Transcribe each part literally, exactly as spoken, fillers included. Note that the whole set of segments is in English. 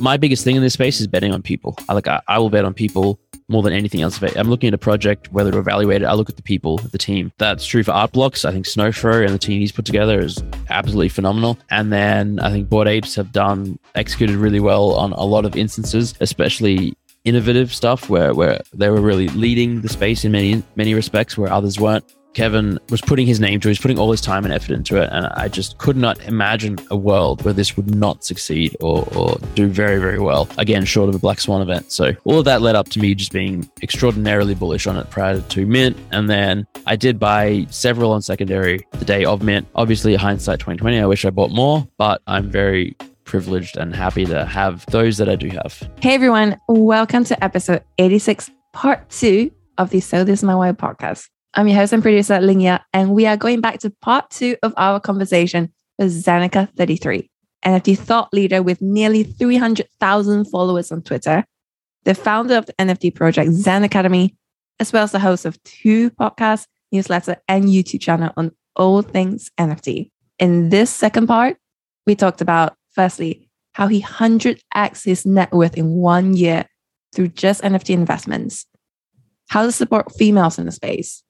my biggest thing in this space is betting on people. I like I, I will bet on people more than anything else. If I'm looking at a project, whether to evaluate it, I look at the people, the team. That's true for Art Blocks. I think Snowfro and the team he's put together is absolutely phenomenal. And then I think Bored Apes have done, executed really well on a lot of instances, especially innovative stuff where, where they were really leading the space in many, many respects where others weren't. Kevin was putting his name to it. He's putting all his time and effort into it. And I just could not imagine a world where this would not succeed or, or do very, very well. Again, short of a Black Swan event. So all of that led up to me just being extraordinarily bullish on it prior to Mint. And then I did buy several on secondary the day of Mint. Obviously, hindsight twenty twenty, I wish I bought more, but I'm very privileged and happy to have those that I do have. Hey, everyone. Welcome to episode eighty-six, part two of the So This Is My Why podcast. I'm your host and producer, Lingya, and we are going back to part two of our conversation with Zeneca thirty-three, N F T thought leader with nearly three hundred thousand followers on Twitter, the founder of the N F T project Zen Academy, as well as the host of two podcasts, newsletter, and YouTube channel on all things N F T. In this second part, we talked about, firstly, how he one hundred x his net worth in one year through just N F T investments, how to support females in the space,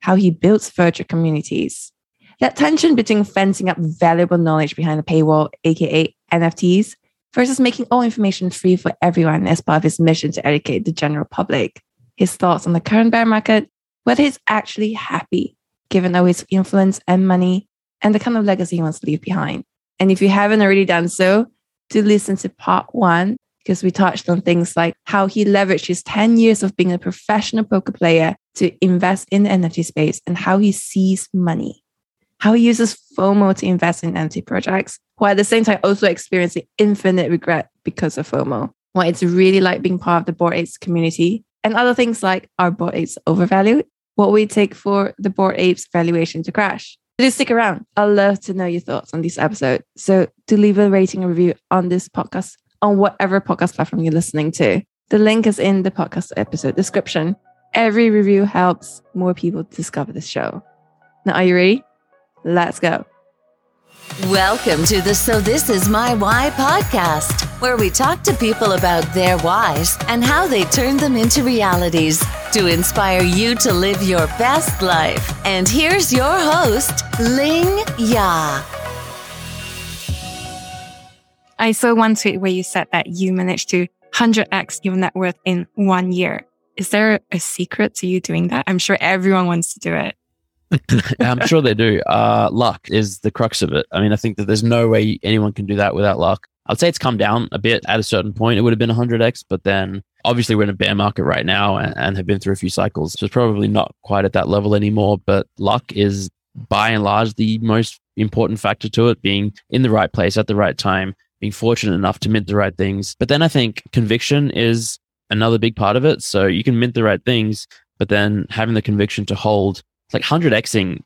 how he builds virtual communities, that tension between fencing up valuable knowledge behind a paywall, aka N F Ts, versus making all information free for everyone as part of his mission to educate the general public, his thoughts on the current bear market, whether he's actually happy, given all his influence and money, and the kind of legacy he wants to leave behind. And if you haven't already done so, do listen to part one, because we touched on things like how he leveraged his ten years of being a professional poker player to invest in the N F T space and how he sees money, how he uses FOMO to invest in N F T projects, while at the same time also experiencing infinite regret because of FOMO, what it's really like being part of the Bored Apes community, and other things like, are Bored Apes overvalued? What we take for the Bored Apes valuation to crash? Do stick around. I'd love to know your thoughts on this episode. So do leave a rating and review on this podcast on whatever podcast platform you're listening to. The link is in the podcast episode description. Every review helps more people discover this show. Now, are you ready? Let's go. Welcome to the So This Is My Why podcast, where we talk to people about their whys and how they turn them into realities to inspire you to live your best life. And here's your host, Lingya. I saw one tweet where you said that you managed to one hundred x your net worth in one year. Is there a secret to you doing that? I'm sure everyone wants to do it. I'm sure they do. Uh, luck is the crux of it. I mean, I think that there's no way anyone can do that without luck. I'd say it's come down a bit at a certain point. It would have been one hundred x, but then obviously we're in a bear market right now and, and have been through a few cycles. So it's probably not quite at that level anymore, but luck is by and large the most important factor to it, being in the right place at the right time, being fortunate enough to mint the right things. But then I think conviction is another big part of it. So you can mint the right things, but then having the conviction to hold, like one hundred xing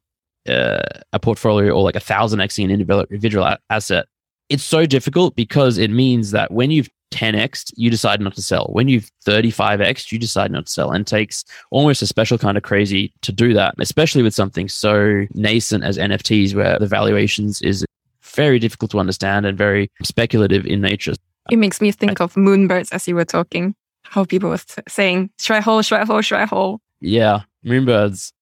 uh, a portfolio or like one thousand xing an individual asset. It's so difficult because it means that when you've ten x'd, you decide not to sell. When you've thirty-five x'd, you decide not to sell. And it takes almost a special kind of crazy to do that, especially with something so nascent as N F Ts, where the valuations is very difficult to understand and very speculative in nature. It makes me think of Moonbirds as you were talking. How people were saying, should I hold, should I hold, should I hold? Yeah, Moonbirds.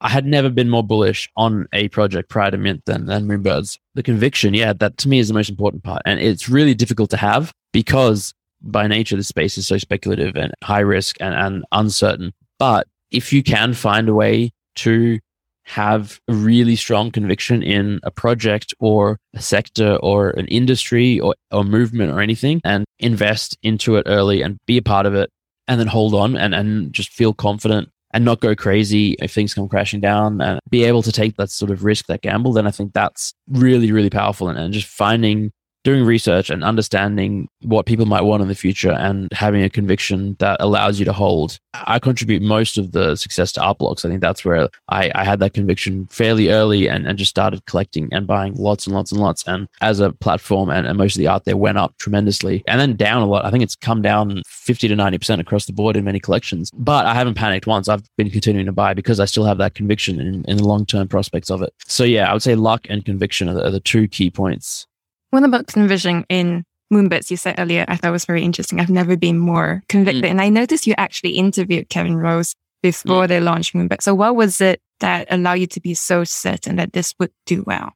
I had never been more bullish on a project prior to Mint than, than Moonbirds. The conviction, yeah, that to me is the most important part. And it's really difficult to have because by nature, the space is so speculative and high risk and, and uncertain. But if you can find a way to have a really strong conviction in a project or a sector or an industry or, or movement or anything, and invest into it early and be a part of it and then hold on and, and just feel confident and not go crazy if things come crashing down and be able to take that sort of risk, that gamble, then I think that's really, really powerful. And, and just finding, doing research and understanding what people might want in the future and having a conviction that allows you to hold. I contribute most of the success to Art Blocks. I think that's where I, I had that conviction fairly early and, and just started collecting and buying lots and lots and lots. And as a platform and, and most of the art there went up tremendously and then down a lot. I think it's come down fifty to ninety percent across the board in many collections, but I haven't panicked once. I've been continuing to buy because I still have that conviction in, in the long-term prospects of it. So yeah, I would say luck and conviction are the, are the two key points. What about conviction in Moonbirds you said earlier, I thought was very interesting. I've never been more convicted. Mm. And I noticed you actually interviewed Kevin Rose before mm. they launched Moonbirds. So what was it that allowed you to be so certain that this would do well?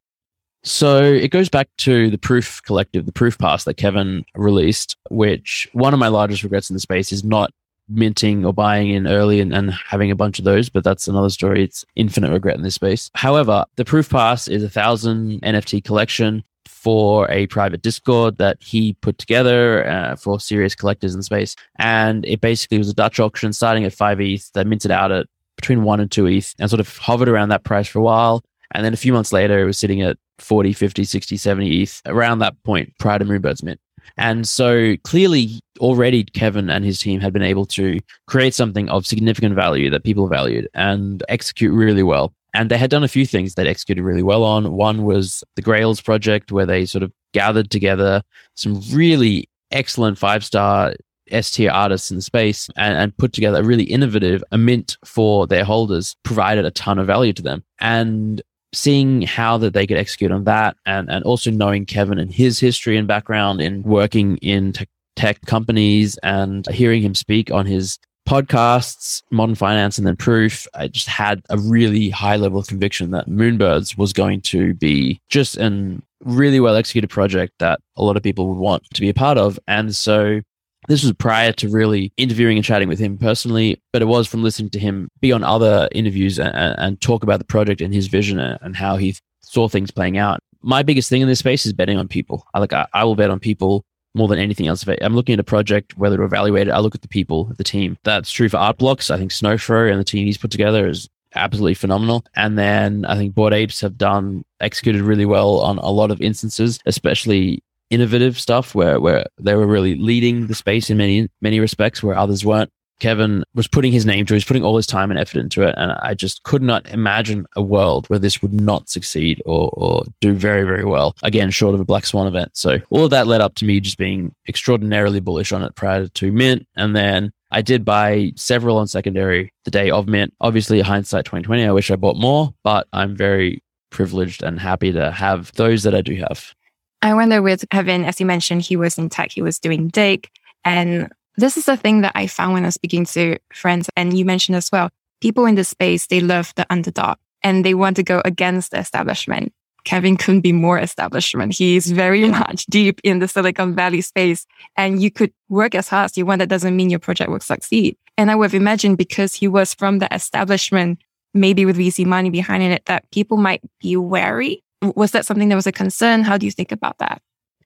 So it goes back to the Proof Collective, the Proof Pass that Kevin released, which one of my largest regrets in the space is not minting or buying in early and, and having a bunch of those, but that's another story. It's infinite regret in this space. However, the Proof Pass is a thousand N F T collection for a private Discord that he put together uh, for serious collectors in the space. And it basically was a Dutch auction starting at five E T H that minted out at between one and two E T H and sort of hovered around that price for a while. And then a few months later, it was sitting at forty, fifty, sixty, seventy E T H around that point prior to Moonbirds mint. And so clearly already Kevin and his team had been able to create something of significant value that people valued and execute really well. And they had done a few things that executed really well on. One was the Grails project, where they sort of gathered together some really excellent five-star S-tier artists in the space and, and put together a really innovative a mint for their holders, provided a ton of value to them. And seeing how that they could execute on that, and, and also knowing Kevin and his history and background in working in tech, tech companies and hearing him speak on his podcasts, Modern Finance and then Proof, I just had a really high level of conviction that Moonbirds was going to be just a really well executed project that a lot of people would want to be a part of. And so this was prior to really interviewing and chatting with him personally, but it was from listening to him be on other interviews and, and talk about the project and his vision and how he saw things playing out. My biggest thing in this space is betting on people. I, like, I, I will bet on people more than anything else. If I, I'm looking at a project, whether to evaluate it, I look at the people, the team. That's true for Art Blocks. I think Snowfro and the team he's put together is absolutely phenomenal. And then I think Bored Apes have done, executed really well on a lot of instances, especially innovative stuff where, where they were really leading the space in many, many respects where others weren't. Kevin was putting his name to it. He's putting all his time and effort into it. And I just could not imagine a world where this would not succeed or, or do very, very well. Again, short of a Black Swan event. So all of that led up to me just being extraordinarily bullish on it prior to mint. And then I did buy several on secondary the day of mint. Obviously, hindsight twenty twenty, I wish I bought more, but I'm very privileged and happy to have those that I do have. I wonder with Kevin, as you mentioned, he was in tech, he was doing Dig. And this is the thing that I found when I was speaking to friends. And you mentioned as well, people in the space, they love the underdog and they want to go against the establishment. Kevin couldn't be more establishment. He's very much deep in the Silicon Valley space. And you could work as hard as you want. That doesn't mean your project will succeed. And I would imagine because he was from the establishment, maybe with V C money behind it, that people might be wary. Was that something that was a concern? How do you think about that?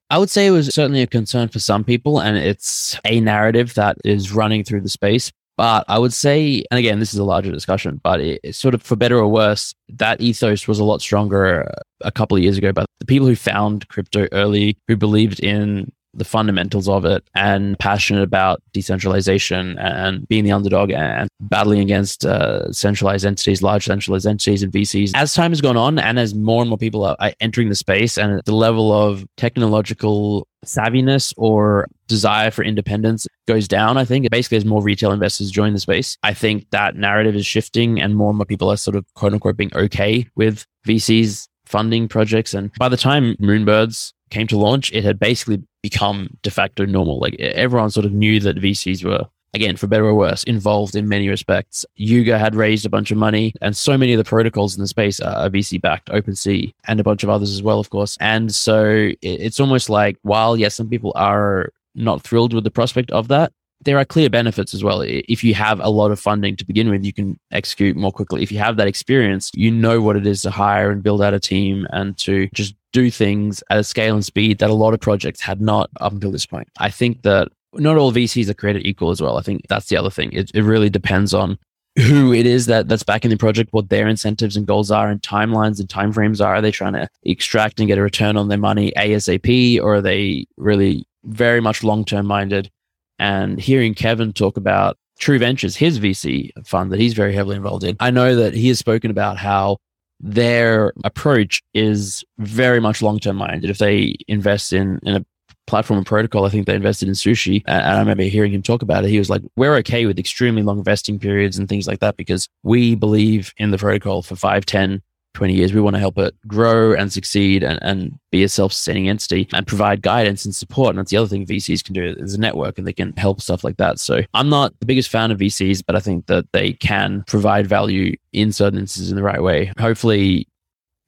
I would say it was certainly a concern for some people, and it's a narrative that is running through the space. But I would say, and again, this is a larger discussion, but it, it's sort of for better or worse, that ethos was a lot stronger a couple of years ago. But the people who found crypto early, who believed in the fundamentals of it and passionate about decentralization and being the underdog and battling against uh, centralized entities, large centralized entities and V Cs. As time has gone on and as more and more people are entering the space and the level of technological savviness or desire for independence goes down, I think basically as more retail investors join the space, I think that narrative is shifting and more and more people are sort of quote unquote being okay with V Cs funding projects. And by the time Moonbirds came to launch, it had basically become de facto normal. Like everyone sort of knew that V Cs were, again, for better or worse, involved in many respects. Yuga had raised a bunch of money and so many of the protocols in the space are V C-backed, OpenSea and a bunch of others as well, of course. And so it's almost like, while yes, some people are not thrilled with the prospect of that, there are clear benefits as well. If you have a lot of funding to begin with, you can execute more quickly. If you have that experience, you know what it is to hire and build out a team and to just do things at a scale and speed that a lot of projects had not up until this point. I think that not all V Cs are created equal as well. I think that's the other thing. It, it really depends on who it is that that's backing the project, what their incentives and goals are and timelines and timeframes are. Are they trying to extract and get a return on their money ASAP, or are they really very much long-term minded? And hearing Kevin talk about True Ventures, his V C fund that he's very heavily involved in, I know that he has spoken about how their approach is very much long-term minded. If they invest in, in a platform and protocol, I think they invested in Sushi. And I remember hearing him talk about it. He was like, we're okay with extremely long vesting periods and things like that because we believe in the protocol for five, ten twenty years. We want to help it grow and succeed and, and be a self-sustaining entity and provide guidance and support. And that's the other thing V Cs can do. There's a network and they can help stuff like that. So I'm not the biggest fan of V Cs, but I think that they can provide value in certain instances in the right way. Hopefully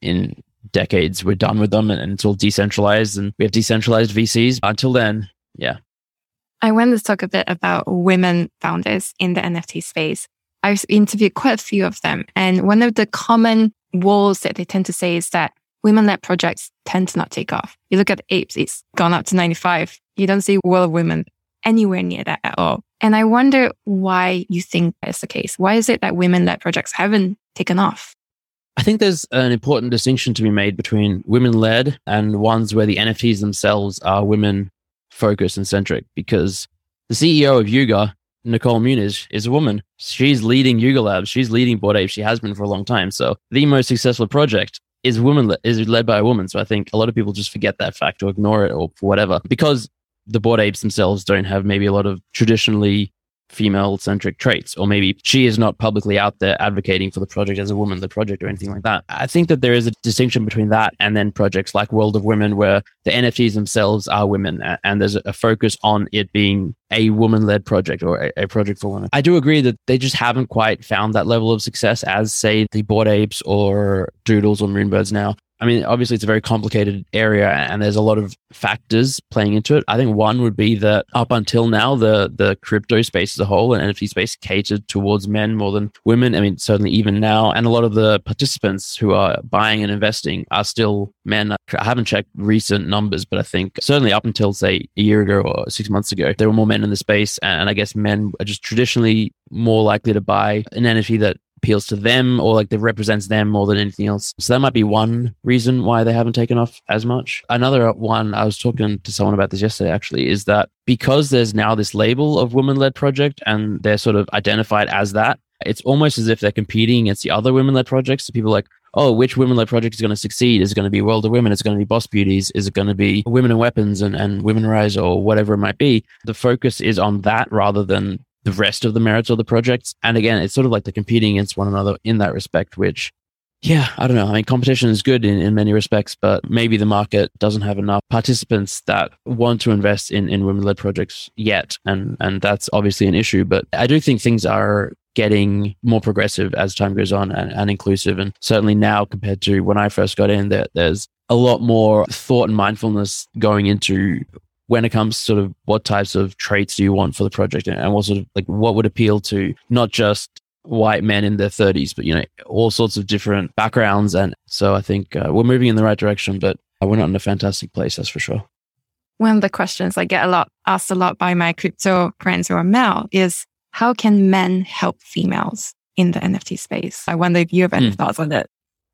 in decades, we're done with them and, and it's all decentralized and we have decentralized V Cs. Until then, yeah. I wanted to talk a bit about women founders in the N F T space. I've interviewed quite a few of them. And one of the common walls that they tend to say is that women-led projects tend to not take off. You look at Apes, it's gone up to ninety-five. You don't see World of Women anywhere near that at all. And I wonder why you think that's the case. Why is it that women-led projects haven't taken off? I think there's an important distinction to be made between women-led and ones where the N F Ts themselves are women-focused and centric, because the C E O of Yuga, Nicole Muniz, is a woman. She's leading Yuga Labs. She's leading Bored Ape. She has been for a long time. So the most successful project is woman le- is led by a woman. So I think a lot of people just forget that fact or ignore it or whatever, because the Bored Apes themselves don't have maybe a lot of traditionally female-centric traits, or maybe she is not publicly out there advocating for the project as a woman, the project or anything like that. I think that there is a distinction between that and then projects like World of Women, where the N F Ts themselves are women and there's a focus on it being a woman-led project or a, a project for women. I do agree that they just haven't quite found that level of success as, say, the Bored Apes or Doodles or Moonbirds now. I mean, obviously, it's a very complicated area and there's a lot of factors playing into it. I think one would be that up until now, the the crypto space as a whole and N F T space catered towards men more than women. I mean, certainly even now. And a lot of the participants who are buying and investing are still men. I haven't checked recent numbers, but I think certainly up until, say, a year ago or six months ago, there were more men in the space. And I guess men are just traditionally more likely to buy an N F T that appeals to them or like that represents them more than anything else. So that might be one reason why they haven't taken off as much. Another one, I was talking to someone about this yesterday actually, is that because there's now this label of women-led project and they're sort of identified as that, it's almost as if they're competing against the other women-led projects. So people are like, oh, which women-led project is going to succeed? Is it going to be World of Women? Is it going to be Boss Beauties? Is it going to be Women and Weapons and, and Women Rise or whatever it might be? The focus is on that rather than the rest of the merits of the projects. And again, it's sort of like they're competing against one another in that respect, which, yeah, I don't know. I mean, competition is good in, in many respects, but maybe the market doesn't have enough participants that want to invest in, in women-led projects yet. And, and that's obviously an issue. But I do think things are getting more progressive as time goes on and, and inclusive. And certainly now compared to when I first got in, there, there's a lot more thought and mindfulness going into when it comes to sort of what types of traits do you want for the project and what sort of like what would appeal to not just white men in their thirties, but, you know, all sorts of different backgrounds. And so I think uh, we're moving in the right direction, but we're not in a fantastic place, that's for sure. One of the questions I get a lot asked a lot by my crypto friends who are male is how can men help females in the N F T space? I wonder if you have any mm. thoughts on that.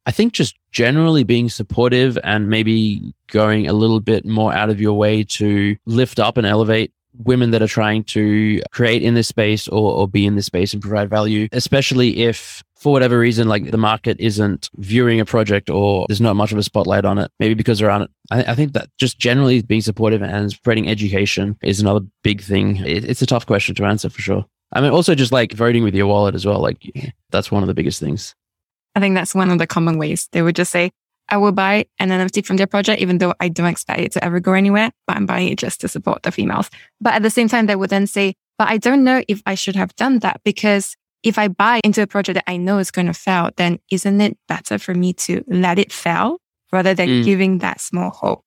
I think just generally being supportive and maybe going a little bit more out of your way to lift up and elevate women that are trying to create in this space or, or be in this space and provide value, especially if for whatever reason, like the market isn't viewing a project or there's not much of a spotlight on it, maybe because there aren't. I, I think that just generally being supportive and spreading education is another big thing. It, it's a tough question to answer for sure. I mean, also just like voting with your wallet as well. Like that's one of the biggest things. I think that's one of the common ways. They would just say, I will buy an N F T from their project, even though I don't expect it to ever go anywhere, but I'm buying it just to support the females. But at the same time, they would then say, but I don't know if I should have done that, because if I buy into a project that I know is going to fail, then isn't it better for me to let it fail rather than mm. giving that small hope?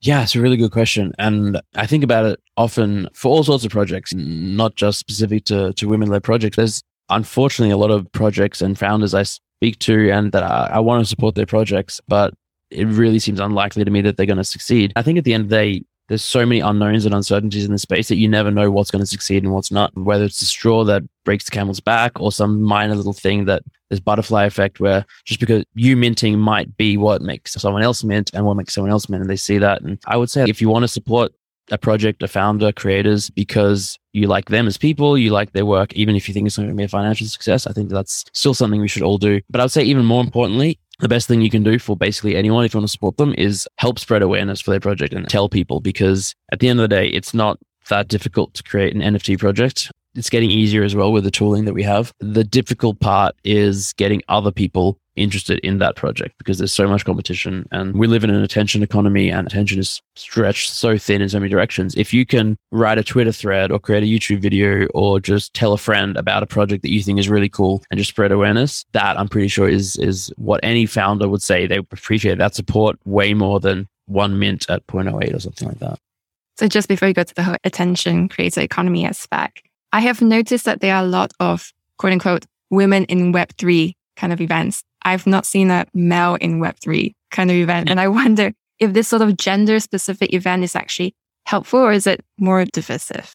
Yeah, it's a really good question. And I think about it often for all sorts of projects, not just specific to, to women-led projects. There's unfortunately a lot of projects and founders I speak to and that I, I want to support their projects, but it really seems unlikely to me that they're going to succeed. I think at the end of the day, there's so many unknowns and uncertainties in the space that you never know what's going to succeed and what's not, whether it's the straw that breaks the camel's back or some minor little thing that this butterfly effect where just because you minting might be what makes someone else mint and what makes someone else mint, and they see that. And I would say if you want to support a project, a founder, creators, because you like them as people, you like their work, even if you think it's going to be a financial success, I think that's still something we should all do. But I would say even more importantly, the best thing you can do for basically anyone, if you want to support them, is help spread awareness for their project and tell people, because at the end of the day, it's not that difficult to create an N F T project. It's getting easier as well with the tooling that we have. The difficult part is getting other people interested in that project because there's so much competition and we live in an attention economy and attention is stretched so thin in so many directions. If you can write a Twitter thread or create a YouTube video or just tell a friend about a project that you think is really cool and just spread awareness, that I'm pretty sure is is what any founder would say. They appreciate that support way more than one mint at zero point zero eight or something like that. So just before you go to the whole attention creator economy aspect, I have noticed that there are a lot of quote unquote women in Web three kind of events. I've not seen a male in Web three kind of event. And I wonder if this sort of gender specific event is actually helpful or is it more divisive?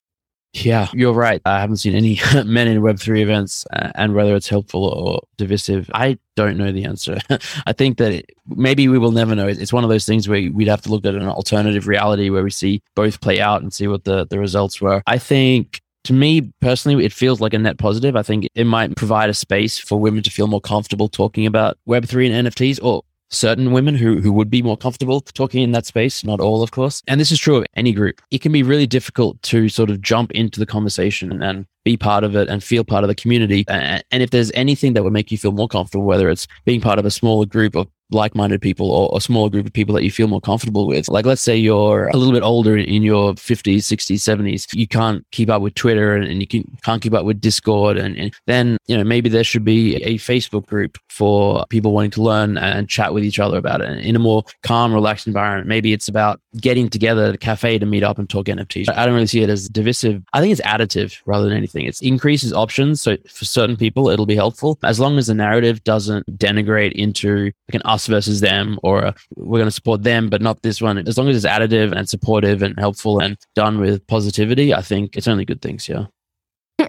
Yeah, you're right. I haven't seen any men in Web three events uh, and whether it's helpful or divisive, I don't know the answer. I think that it, maybe we will never know. It's one of those things where we'd have to look at an alternative reality where we see both play out and see what the, the results were. I think to me personally, it feels like a net positive. I think it might provide a space for women to feel more comfortable talking about Web three and N F Ts or certain women who who would be more comfortable talking in that space, not all, of course. And this is true of any group. It can be really difficult to sort of jump into the conversation and be part of it and feel part of the community. And if there's anything that would make you feel more comfortable, whether it's being part of a smaller group of like-minded people or a smaller group of people that you feel more comfortable with. Like, let's say you're a little bit older in your fifties, sixties, seventies. You can't keep up with Twitter and, and you can, can't keep up with Discord. And, and then, you know, maybe there should be a Facebook group for people wanting to learn and chat with each other about it. And in a more calm, relaxed environment, maybe it's about getting together at a cafe to meet up and talk N F Ts. I don't really see it as divisive. I think it's additive rather than anything. It increases options. So for certain people, it'll be helpful as long as the narrative doesn't denigrate into like an us versus them or uh, we're going to support them, but not this one. As long as it's additive and supportive and helpful and done with positivity, I think it's only good things. Yeah.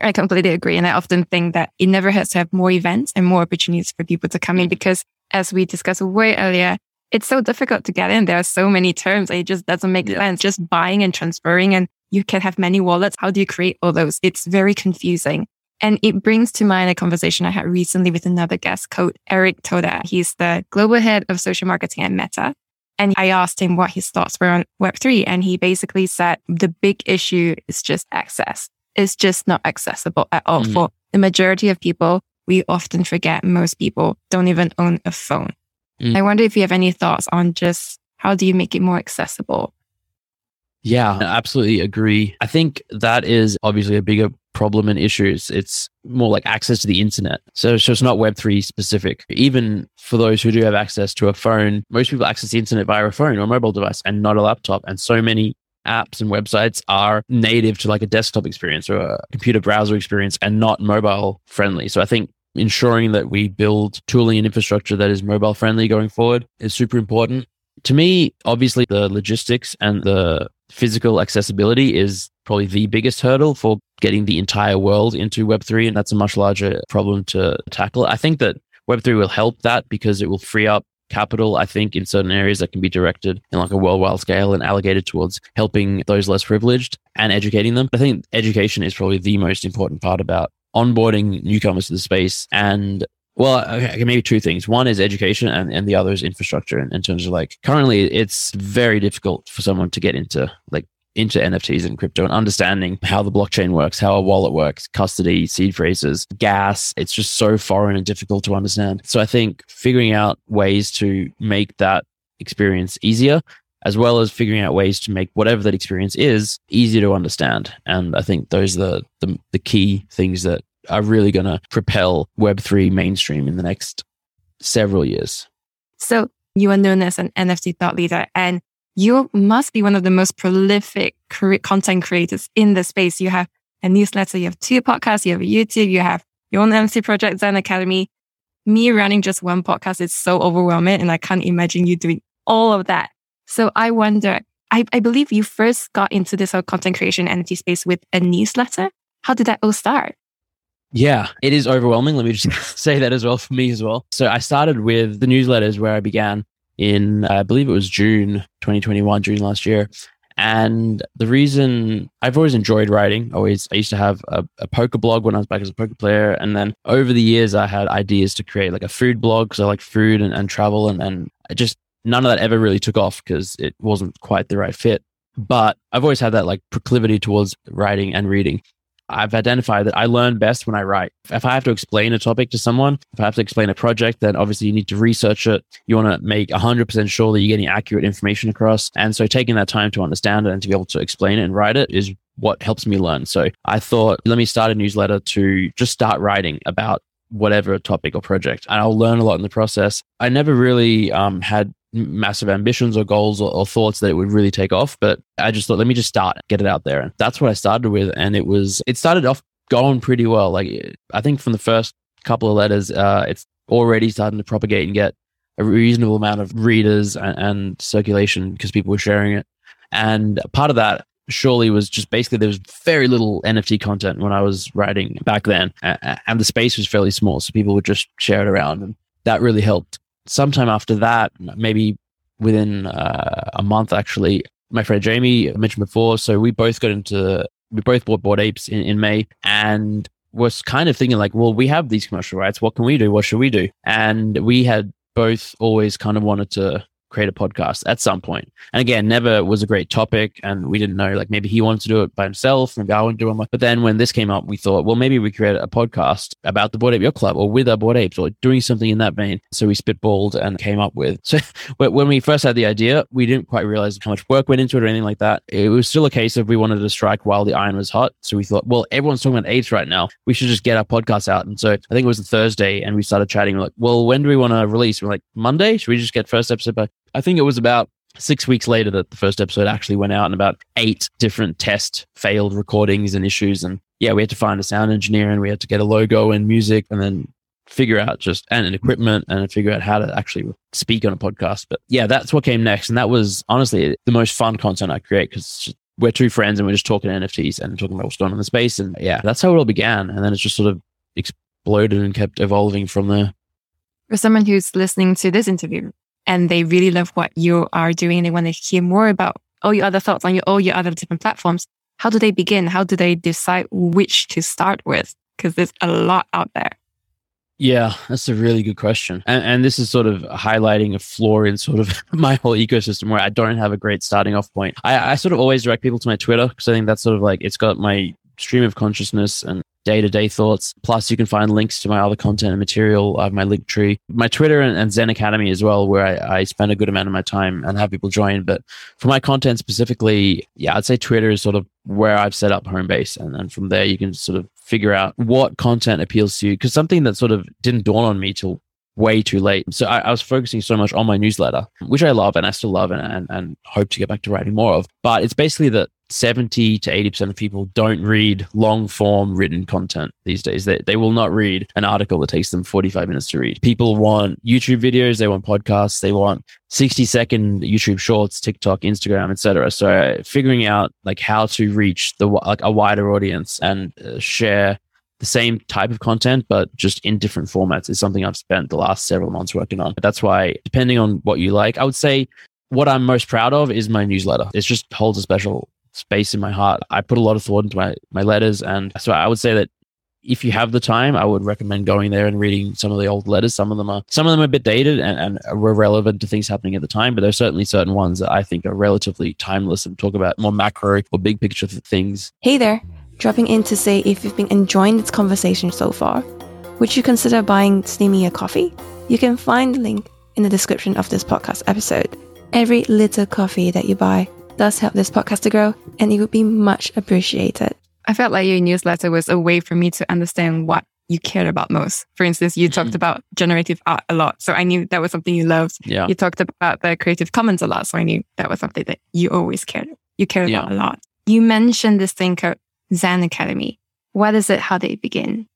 I completely agree. And I often think that it never hurts to have more events and more opportunities for people to come in because as we discussed way earlier, it's so difficult to get in. There are so many terms. It just doesn't make yeah. sense. Just buying and transferring and you can have many wallets. How do you create all those? It's very confusing. And it brings to mind a conversation I had recently with another guest called Eric Toda. He's the global head of social marketing at Meta. And I asked him what his thoughts were on Web three. And he basically said the big issue is just access. It's just not accessible at all. Mm. For the majority of people, we often forget most people don't even own a phone. Mm. I wonder if you have any thoughts on just how do you make it more accessible? Yeah, I absolutely agree. I think that is obviously a bigger problem and issues. It's more like access to the internet. So, so it's not Web three specific. Even for those who do have access to a phone, most people access the internet via a phone or a mobile device and not a laptop. And so many apps and websites are native to like a desktop experience or a computer browser experience and not mobile friendly. So I think ensuring that we build tooling and infrastructure that is mobile friendly going forward is super important. To me, obviously the logistics and the physical accessibility is probably the biggest hurdle for getting the entire world into Web three. And that's a much larger problem to tackle. I think that Web three will help that because it will free up capital, I think, in certain areas that can be directed in like a worldwide scale and allocated towards helping those less privileged and educating them. I think education is probably the most important part about onboarding newcomers to the space. And well, okay, maybe two things. One is education and, and the other is infrastructure in, in terms of like, currently it's very difficult for someone to get into like into N F Ts and crypto and understanding how the blockchain works, how a wallet works, custody, seed phrases, gas. It's just so foreign and difficult to understand. So I think figuring out ways to make that experience easier, as well as figuring out ways to make whatever that experience is easier to understand. And I think those are the, the, the key things that are really going to propel Web three mainstream in the next several years. So you are known as an N F T thought leader and you must be one of the most prolific cre- content creators in the space. You have a newsletter, you have two podcasts, you have a YouTube, you have your own N F T project, Zen Academy. Me running just one podcast is so overwhelming and I can't imagine you doing all of that. So I wonder, I, I believe you first got into this whole content creation N F T space with a newsletter. How did that all start? Yeah, it is overwhelming. Let me just say that as well for me as well. So I started with the newsletters where I began in, I believe it was June twenty twenty-one, June last year. And the reason I've always enjoyed writing, always, I used to have a, a poker blog when I was back as a poker player. And then over the years, I had ideas to create like a food blog because I like food and, and travel. And, and I just, none of that ever really took off because it wasn't quite the right fit. But I've always had that like proclivity towards writing and reading. I've identified that I learn best when I write. If I have to explain a topic to someone, if I have to explain a project, then obviously you need to research it. You want to make one hundred percent sure that you're getting accurate information across. And so taking that time to understand it and to be able to explain it and write it is what helps me learn. So I thought, let me start a newsletter to just start writing about whatever topic or project. And I'll learn a lot in the process. I never really um, had massive ambitions or goals or, or thoughts that it would really take off. But I just thought, let me just start, get it out there. And that's what I started with. And it was, it started off going pretty well. Like I think from the first couple of letters, uh, it's already starting to propagate and get a reasonable amount of readers and, and circulation because people were sharing it. And part of that surely was just basically there was very little N F T content when I was writing back then. And the space was fairly small. So people would just share it around. And that really helped. Sometime after that, maybe within uh, a month, actually, my friend Jamie, I mentioned before, so we both got into, we both bought Bored Apes in, in May and was kind of thinking like, well, we have these commercial rights. What can we do? What should we do? And we had both always kind of wanted to create a podcast at some point. And again, never was a great topic. And we didn't know, like maybe he wanted to do it by himself and I wouldn't do it. But then when this came up, we thought, well, maybe we create a podcast about the Bored Ape Yacht Club or with our Bored Apes or doing something in that vein. So we spitballed and came up with. So when we first had the idea, we didn't quite realize how much work went into it or anything like that. It was still a case of we wanted to strike while the iron was hot. So we thought, well, everyone's talking about apes right now. We should just get our podcast out. And so I think it was a Thursday and we started chatting. We're like, well, when do we want to release? We're like, Monday? Should we just get first episode by? I think it was about six weeks later that the first episode actually went out and about eight different test failed recordings and issues. And yeah, we had to find a sound engineer and we had to get a logo and music and then figure out just and an equipment and figure out how to actually speak on a podcast. But yeah, that's what came next. And that was honestly the most fun content I create because we're two friends and we're just talking N F Ts and talking about what's going on in the space. And yeah, that's how it all began. And then it's just sort of exploded and kept evolving from there. For someone who's listening to this interview, and they really love what you are doing. They want to hear more about all your other thoughts on your, all your other different platforms. How do they begin? How do they decide which to start with? Because there's a lot out there. Yeah, that's a really good question. And, and this is sort of highlighting a flaw in sort of my whole ecosystem where I don't have a great starting off point. I, I sort of always direct people to my Twitter because I think that's sort of like, it's got my stream of consciousness and day-to-day thoughts. Plus, you can find links to my other content and material, uh, my link tree, my Twitter and, and Zen Academy as well, where I, I spend a good amount of my time and have people join. But for my content specifically, yeah, I'd say Twitter is sort of where I've set up home base. And then from there, you can sort of figure out what content appeals to you. Because something that sort of didn't dawn on me till way too late. So I, I was focusing so much on my newsletter, which I love and I still love and, and, and hope to get back to writing more of. But it's basically that seventy to eighty percent of people don't read long form written content these days. They, they will not read an article that takes them forty-five minutes to read. People want YouTube videos, they want podcasts, they want sixty second YouTube shorts, TikTok, Instagram, et cetera. So uh, figuring out like how to reach the like a wider audience and uh, share the same type of content, but just in different formats is something I've spent the last several months working on. That's why, depending on what you like, I would say what I'm most proud of is my newsletter. It just holds a special space in my heart. I put a lot of thought into my, my letters. And so I would say that if you have the time, I would recommend going there and reading some of the old letters. Some of them are, some of them are a bit dated and, and were relevant to things happening at the time, but there's certainly certain ones that I think are relatively timeless and talk about more macro or big picture things. Hey there, dropping in to say if you've been enjoying this conversation so far, would you consider buying Steamy a coffee? You can find the link in the description of this podcast episode. Every little coffee that you buy does help this podcast to grow, and it would be much appreciated. I felt like your newsletter was a way for me to understand what you cared about most. For instance, you mm-hmm. talked about generative art a lot, so I knew that was something you loved. Yeah. You talked about the Creative Commons a lot, so I knew that was something that you always cared you cared yeah. about a lot. You mentioned this thing called Zen Academy. What is it? How did it begin?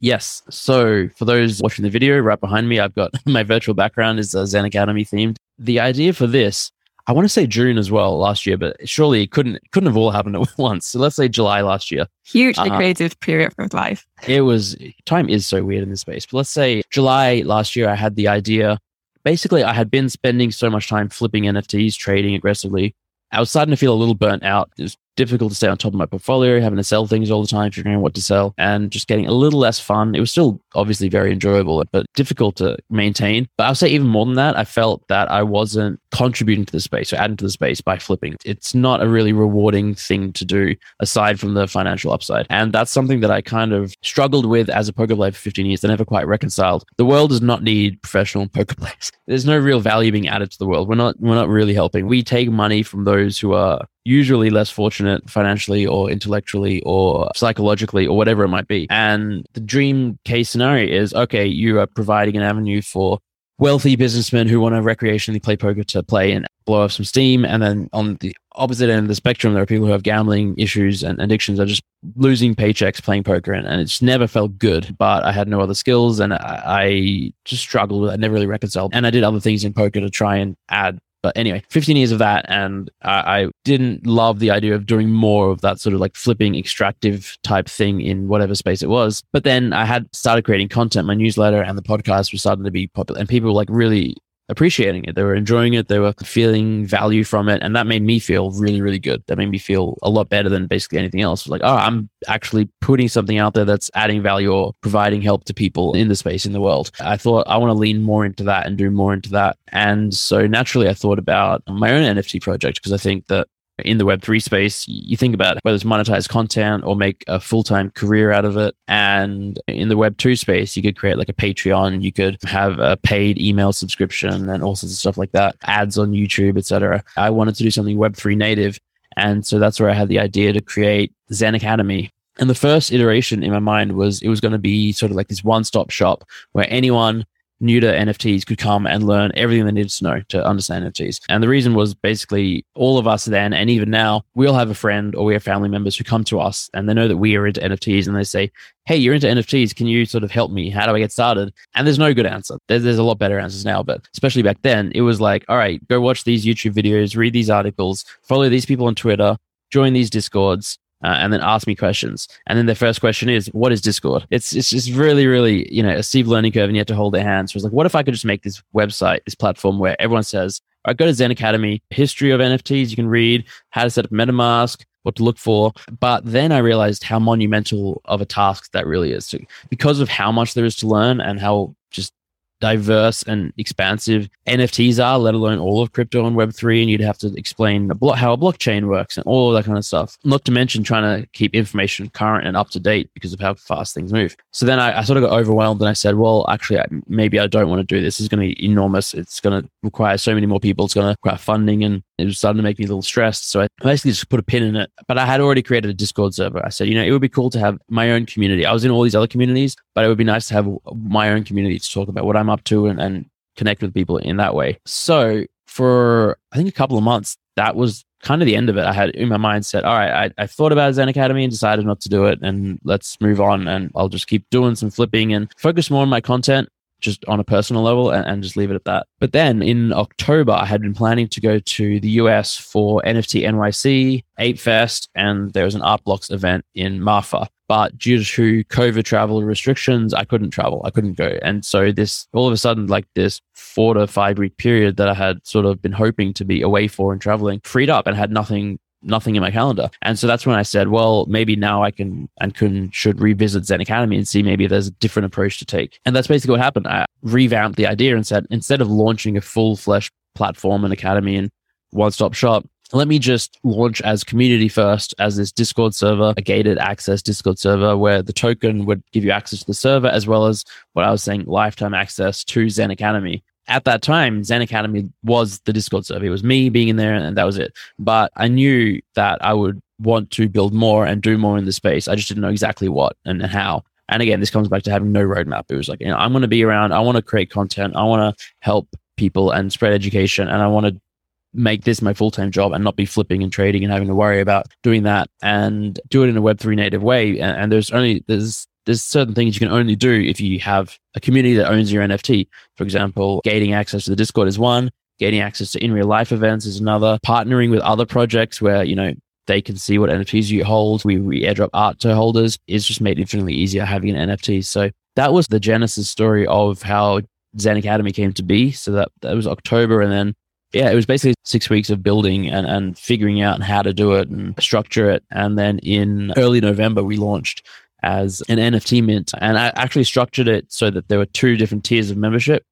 Yes. So for those watching the video right behind me, I've got my virtual background is Zen Academy themed. The idea for this, I want to say June as well last year, but surely it couldn't couldn't have all happened at once. So let's say July last year. Hugely uh, creative period of life. It was, time is so weird in this space. But let's say July last year, I had the idea. Basically, I had been spending so much time flipping N F Ts, trading aggressively. I was starting to feel a little burnt out. It was difficult to stay on top of my portfolio, having to sell things all the time, figuring out what to sell, and just getting a little less fun. It was still obviously very enjoyable, but difficult to maintain. But I'll say even more than that, I felt that I wasn't contributing to the space or adding to the space by flipping. It's not a really rewarding thing to do aside from the financial upside. And that's something that I kind of struggled with as a poker player for fifteen years. I never quite reconciled. The world does not need professional poker players. There's no real value being added to the world. We're not, we're not really helping. We take money from those who are usually less fortunate financially or intellectually or psychologically or whatever it might be. And the dream case scenario is, okay, you are providing an avenue for wealthy businessmen who want to recreationally play poker to play and blow up some steam. And then on the opposite end of the spectrum, there are people who have gambling issues and addictions are just losing paychecks playing poker. And, and it's never felt good, but I had no other skills and I, I just struggled with it. I never really reconciled. And I did other things in poker to try and add. But anyway, fifteen years of that, and I, I didn't love the idea of doing more of that sort of like flipping, extractive type thing in whatever space it was. But then I had started creating content. My newsletter and the podcast were starting to be popular, and people were like really appreciating it. They were enjoying it. They were feeling value from it. And that made me feel really, really good. That made me feel a lot better than basically anything else. Like, oh, I'm actually putting something out there that's adding value or providing help to people in the space, in the world. I thought I want to lean more into that and do more into that. And so naturally I thought about my own N F T project, because I think that in the Web three space, you think about whether it's monetized content or make a full-time career out of it. And in the Web two space, you could create like a Patreon, you could have a paid email subscription and all sorts of stuff like that, ads on YouTube, et cetera. I wanted to do something Web three native. And so that's where I had the idea to create Zen Academy. And the first iteration in my mind was it was going to be sort of like this one-stop shop where anyone new to N F Ts could come and learn everything they needed to know to understand N F Ts. And the reason was basically all of us then, and even now, we all have a friend or we have family members who come to us and they know that we are into N F Ts and they say, hey, you're into N F Ts. Can you sort of help me? How do I get started? And there's no good answer. There's, there's a lot better answers now, but especially back then, it was like, all right, go watch these YouTube videos, read these articles, follow these people on Twitter, join these Discords, Uh, and then ask me questions. And then their first question is, what is Discord? It's it's just really, really, you know, a steep learning curve and you have to hold their hands. So it's like, what if I could just make this website, this platform where everyone says, all right, go to Zen Academy, history of N F Ts, you can read how to set up MetaMask, what to look for. But then I realized how monumental of a task that really is. So because of how much there is to learn and how just diverse and expansive N F Ts are, let alone all of crypto and Web three, and you'd have to explain a blo- how a blockchain works and all of that kind of stuff, not to mention trying to keep information current and up to date because of how fast things move. So then I, I sort of got overwhelmed and I said, well, actually, I, maybe I don't want to do this. It's going to be enormous. It's going to require so many more people. It's going to require funding, and it was starting to make me a little stressed. So I basically just put a pin in it, but I had already created a Discord server. I said, you know, it would be cool to have my own community. I was in all these other communities, but it would be nice to have my own community to talk about what I'm up to and, and connect with people in that way. So for I think a couple of months, that was kind of the end of it. I had in my mind said, all right, I, I thought about Zen Academy and decided not to do it, and let's move on, and I'll just keep doing some flipping and focus more on my content just on a personal level and, and just leave it at that. But then in October, I had been planning to go to the U S for N F T N Y C, Ape Fest, and there was an Art Blocks event in Marfa. But due to COVID travel restrictions, I couldn't travel. I couldn't go. And so this, all of a sudden, like this four to five week period that I had sort of been hoping to be away for and traveling freed up and had nothing, nothing in my calendar. And so that's when I said, well, maybe now I can and can should revisit Zen Academy and see maybe there's a different approach to take. And that's basically what happened. I revamped the idea and said, instead of launching a full-fledged platform and academy and one-stop shop, let me just launch as community first, as this Discord server, a gated access Discord server where the token would give you access to the server, as well as what I was saying, lifetime access to Zen Academy. At that time, Zen Academy was the Discord server. It was me being in there and that was it. But I knew that I would want to build more and do more in the space. I just didn't know exactly what and how. And again, this comes back to having no roadmap. It was like, you know, I'm going to be around. I want to create content. I want to help people and spread education. And I want to make this my full-time job and not be flipping and trading and having to worry about doing that, and do it in a Web three native way. And, and there's only, there's, there's certain things you can only do if you have a community that owns your N F T. For example, gating access to the Discord is one, gating access to in real life events is another, partnering with other projects where, you know, they can see what N F Ts you hold. We, we airdrop art to holders. It's just made infinitely easier having an N F T. So that was the genesis story of how Zen Academy came to be. So that, that was October. And then yeah, it was basically six weeks of building and, and figuring out how to do it and structure it. And then in early November, we launched as an N F T mint. And I actually structured it so that there were two different tiers of membership.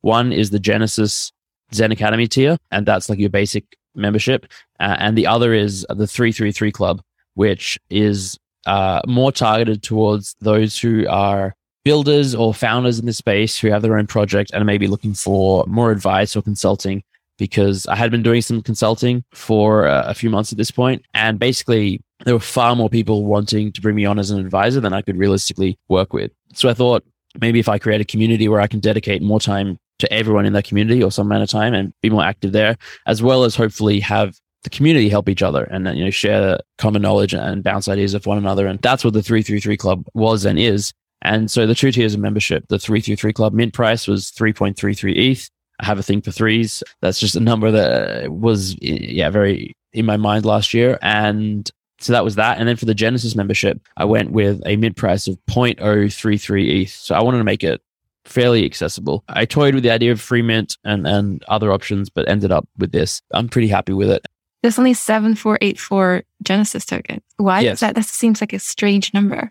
One is the Genesis Zen Academy tier, and that's like your basic membership. Uh, and the other is the three three three Club, which is uh, more targeted towards those who are builders or founders in this space who have their own project and maybe looking for more advice or consulting, because I had been doing some consulting for uh, a few months at this point. And basically, there were far more people wanting to bring me on as an advisor than I could realistically work with. So I thought maybe if I create a community where I can dedicate more time to everyone in that community or some amount of time and be more active there, as well as hopefully have the community help each other and, you know, share common knowledge and bounce ideas off one another. And that's what the three three three Club was and is. And so the two tiers of membership, the three three three Club mint price was three point three three E T H. I have a thing for threes. That's just a number that was, yeah, very in my mind last year. And so that was that. And then for the Genesis membership, I went with a mint price of zero point zero three three E T H. So I wanted to make it fairly accessible. I toyed with the idea of free mint and, and other options, but ended up with this. I'm pretty happy with it. There's only seven four eight four Genesis tokens. Why yes. is that? That seems like a strange number.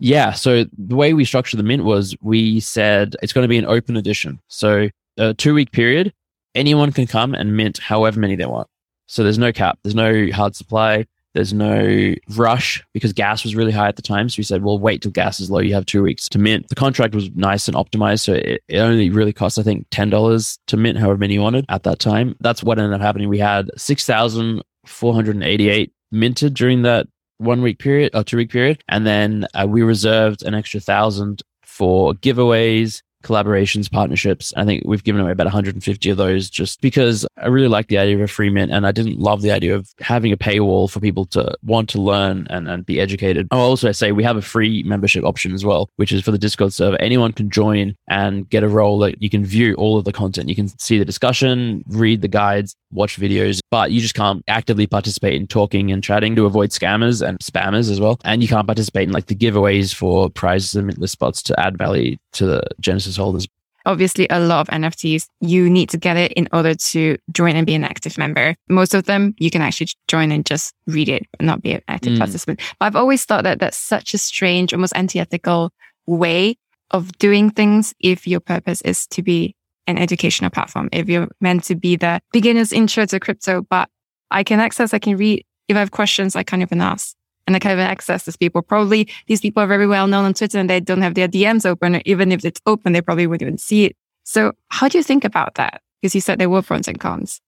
Yeah. So the way we structured the mint was we said it's going to be an open edition. So a two week period, anyone can come and mint however many they want. So there's no cap. There's no hard supply. There's no rush because gas was really high at the time. So we said, well, wait till gas is low. You have two weeks to mint. The contract was nice and optimized. So it, it only really cost, I think, ten dollars to mint however many you wanted at that time. That's what ended up happening. We had six thousand four hundred eighty-eight minted during that one week period or two week period. And then uh, we reserved an extra thousand for giveaways, collaborations, partnerships. I think we've given away about one hundred fifty of those just because I really like the idea of a free mint, and I didn't love the idea of having a paywall for people to want to learn and, and be educated. Oh, also I say we have a free membership option as well, which is for the Discord server. Anyone can join and get a role that you can view all of the content. You can see the discussion, read the guides, watch videos, but you just can't actively participate in talking and chatting to avoid scammers and spammers as well. And you can't participate in like the giveaways for prizes and mint list spots to add value to the Genesis holders. Obviously, a lot of N F Ts, you need to get it in order to join and be an active member. Most of them, you can actually join and just read it, but not be an active mm. participant. But I've always thought that that's such a strange, almost anti-ethical way of doing things if your purpose is to be an educational platform, if you're meant to be the beginner's intro to crypto, but I can access, I can read. If I have questions, I can't even ask. And I can't even access these people. Probably these people are very well known on Twitter and they don't have their D Ms open. Or even if it's open, they probably wouldn't even see it. So how do you think about that? Because you said there were pros and cons.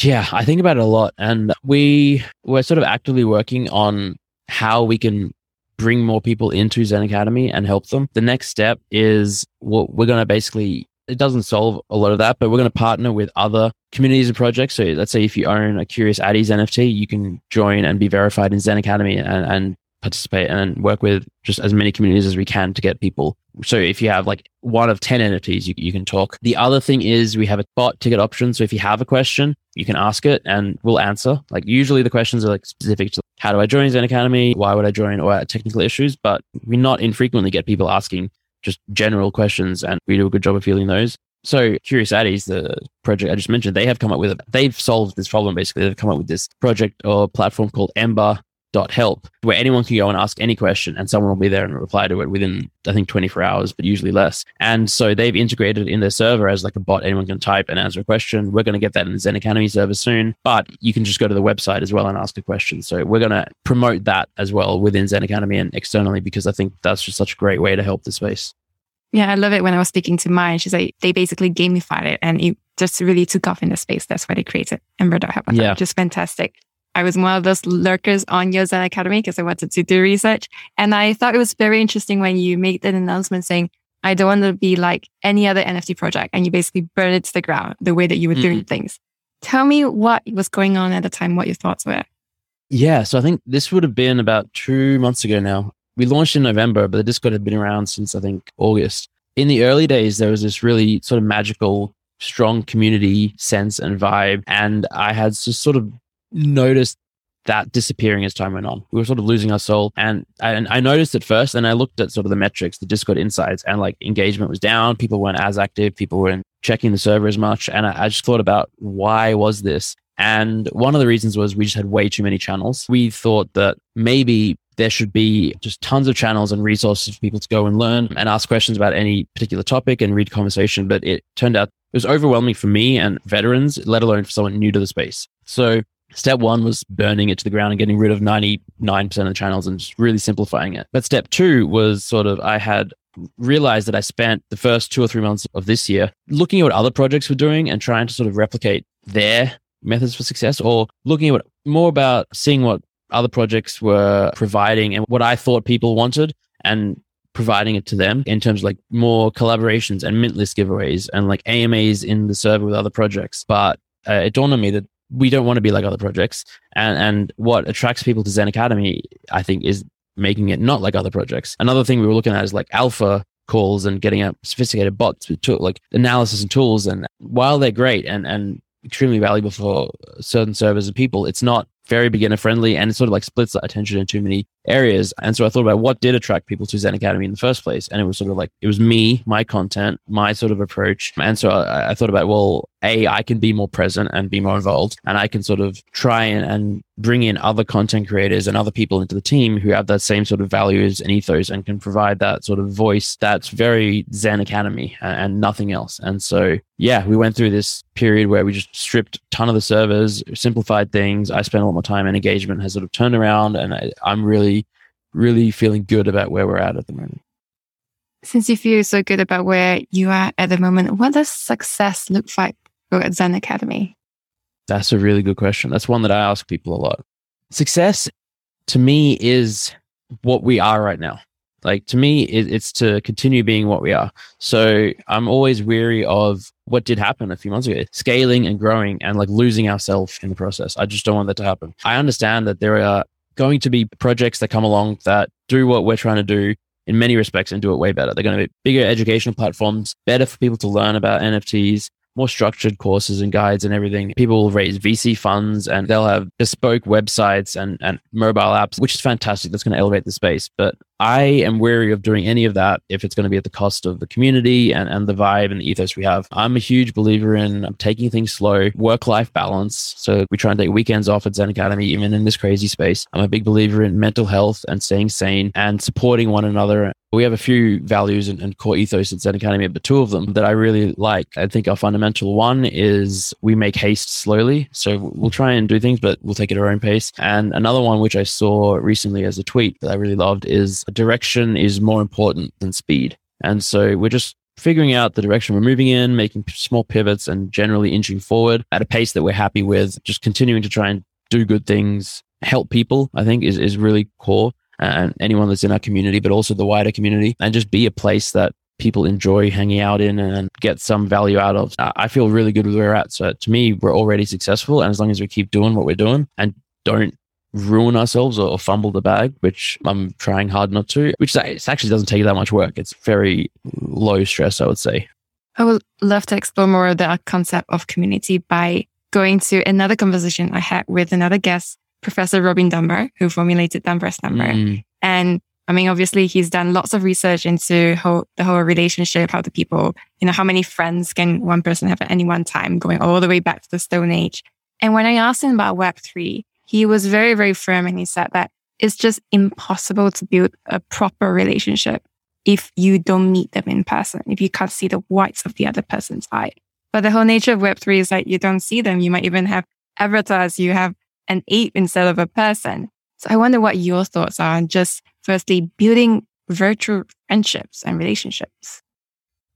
Yeah, I think about it a lot. And we were sort of actively working on how we can bring more people into Zen Academy and help them. The next step is what we're going to basically... It doesn't solve a lot of that, but we're going to partner with other communities and projects. So let's say if you own a Curious Addies N F T, you can join and be verified in Zen Academy and, and participate and work with just as many communities as we can to get people. So if you have like one of ten N F Ts, you, you can talk. The other thing is we have a bot ticket option. So if you have a question, you can ask it and we'll answer. Like usually the questions are like specific to how do I join Zen Academy? Why would I join? Or technical issues, but we not infrequently get people asking just general questions, and we do a good job of fielding those. So Curious Addies, the project I just mentioned, they have come up with it. They've solved this problem, basically. They've come up with this project or platform called Ember dot help, where anyone can go and ask any question, and someone will be there and reply to it within, I think, twenty-four hours, but usually less. And so they've integrated in their server as like a bot. Anyone can type and answer a question. We're going to get that in the Zen Academy server soon, but you can just go to the website as well and ask a question. So we're going to promote that as well within Zen Academy and externally, because I think that's just such a great way to help the space. Yeah, I love it. When I was speaking to Maya, she's like, they basically gamified it and it just really took off in the space. That's why they created Ember dot help. Yeah. Just fantastic. I was one of those lurkers on your Zen Academy because I wanted to do research. And I thought it was very interesting when you made that announcement saying, I don't want to be like any other N F T project. And you basically burn it to the ground the way that you were mm-hmm. doing things. Tell me what was going on at the time, what your thoughts were. Yeah. So I think this would have been about two months ago now. We launched in November, but the Discord had been around since I think August. In the early days, there was this really sort of magical, strong community sense and vibe. And I had just sort of noticed that disappearing as time went on. We were sort of losing our soul. And, and I noticed at first, and I looked at sort of the metrics, the Discord insights, and like engagement was down. People weren't as active. People weren't checking the server as much. And I, I just thought about, why was this? And one of the reasons was we just had way too many channels. We thought that maybe there should be just tons of channels and resources for people to go and learn and ask questions about any particular topic and read conversation. But it turned out it was overwhelming for me and veterans, let alone for someone new to the space. So step one was burning it to the ground and getting rid of ninety-nine percent of the channels and just really simplifying it. But step two was sort of, I had realized that I spent the first two or three months of this year looking at what other projects were doing and trying to sort of replicate their methods for success, or looking at what, more about seeing what other projects were providing and what I thought people wanted and providing it to them in terms of like more collaborations and mint list giveaways and like A M As in the server with other projects. But uh, it dawned on me that we don't want to be like other projects. And and what attracts people to Zen Academy, I think, is making it not like other projects. Another thing we were looking at is like alpha calls and getting out sophisticated bots with tool, like analysis and tools. And while they're great and, and extremely valuable for certain servers and people, it's not very beginner friendly, and it sort of like splits the attention in too many areas. And so I thought about what did attract people to Zen Academy in the first place. And it was sort of like, it was me, my content, my sort of approach. And so I, I thought about, well, A, I can be more present and be more involved, and I can sort of try and, and bring in other content creators and other people into the team who have that same sort of values and ethos and can provide that sort of voice that's very Zen Academy and, and nothing else. And so, yeah, we went through this period where we just stripped a ton of the servers, simplified things. I spent a lot more time, and engagement has sort of turned around, and I, I'm really, really feeling good about where we're at at the moment. Since you feel so good about where you are at the moment, what does success look like at Zen Academy? That's a really good question. That's one that I ask people a lot. Success to me is what we are right now. Like, to me, it, it's to continue being what we are. So I'm always weary of what did happen a few months ago, scaling and growing and like losing ourselves in the process. I just don't want that to happen. I understand that there are going to be projects that come along that do what we're trying to do in many respects and do it way better. They're going to be bigger educational platforms, better for people to learn about N F Ts, more structured courses and guides and everything. People will raise V C funds and they'll have bespoke websites and, and mobile apps, which is fantastic. That's going to elevate the space. But I am wary of doing any of that if it's going to be at the cost of the community and, and the vibe and the ethos we have. I'm a huge believer in taking things slow, work-life balance. So we try and take weekends off at Zen Academy, even in this crazy space. I'm a big believer in mental health and staying sane and supporting one another. We have a few values and, and core ethos at Zen Academy, but two of them that I really like, I think, are fundamental. One is we make haste slowly. So we'll try and do things, but we'll take it at our own pace. And another one, which I saw recently as a tweet that I really loved, is direction is more important than speed. And so we're just figuring out the direction we're moving in, making small pivots and generally inching forward at a pace that we're happy with, just continuing to try and do good things, help people, I think is, is really core. And anyone that's in our community, but also the wider community, and just be a place that people enjoy hanging out in and get some value out of. I feel really good with where we're at. So to me, we're already successful. And as long as we keep doing what we're doing and don't ruin ourselves or fumble the bag, which I'm trying hard not to, which actually doesn't take that much work. It's very low stress, I would say. I would love to explore more of the concept of community by going to another conversation I had with another guest, Professor Robin Dunbar, who formulated Dunbar's number. Mm. And I mean, obviously, he's done lots of research into whole, the whole relationship, how the people, you know, how many friends can one person have at any one time, going all the way back to the Stone Age. And when I asked him about Web three, he was very, very firm. And he said that it's just impossible to build a proper relationship if you don't meet them in person, if you can't see the whites of the other person's eye. But the whole nature of Web three is that you don't see them. You might even have avatars. You have an ape instead of a person. So I wonder what your thoughts are on just firstly building virtual friendships and relationships.